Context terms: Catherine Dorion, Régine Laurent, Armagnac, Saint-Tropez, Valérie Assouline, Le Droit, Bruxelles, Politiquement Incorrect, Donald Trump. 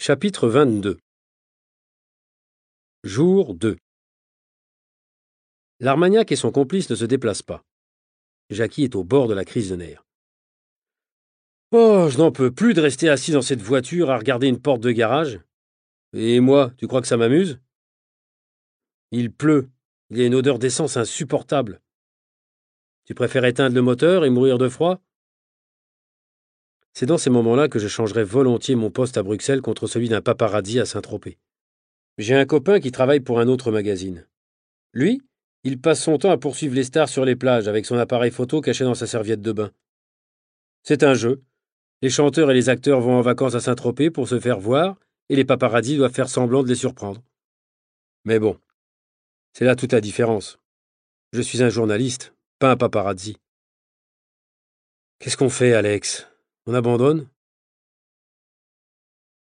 Chapitre 22. Jour 2. L'Armagnac et son complice ne se déplacent pas. Jackie est au bord de la crise de nerfs. « Oh, je n'en peux plus de rester assis dans cette voiture à regarder une porte de garage. Et moi, tu crois que ça m'amuse ? » Il pleut. Il y a une odeur d'essence insupportable. Tu préfères éteindre le moteur et mourir de froid ? C'est dans ces moments-là que je changerais volontiers mon poste à Bruxelles contre celui d'un paparazzi à Saint-Tropez. J'ai un copain qui travaille pour un autre magazine. Lui, il passe son temps à poursuivre les stars sur les plages avec son appareil photo caché dans sa serviette de bain. C'est un jeu. Les chanteurs et les acteurs vont en vacances à Saint-Tropez pour se faire voir et les paparazzis doivent faire semblant de les surprendre. Mais bon, c'est là toute la différence. Je suis un journaliste, pas un paparazzi. Qu'est-ce qu'on fait, Alex ? On abandonne ?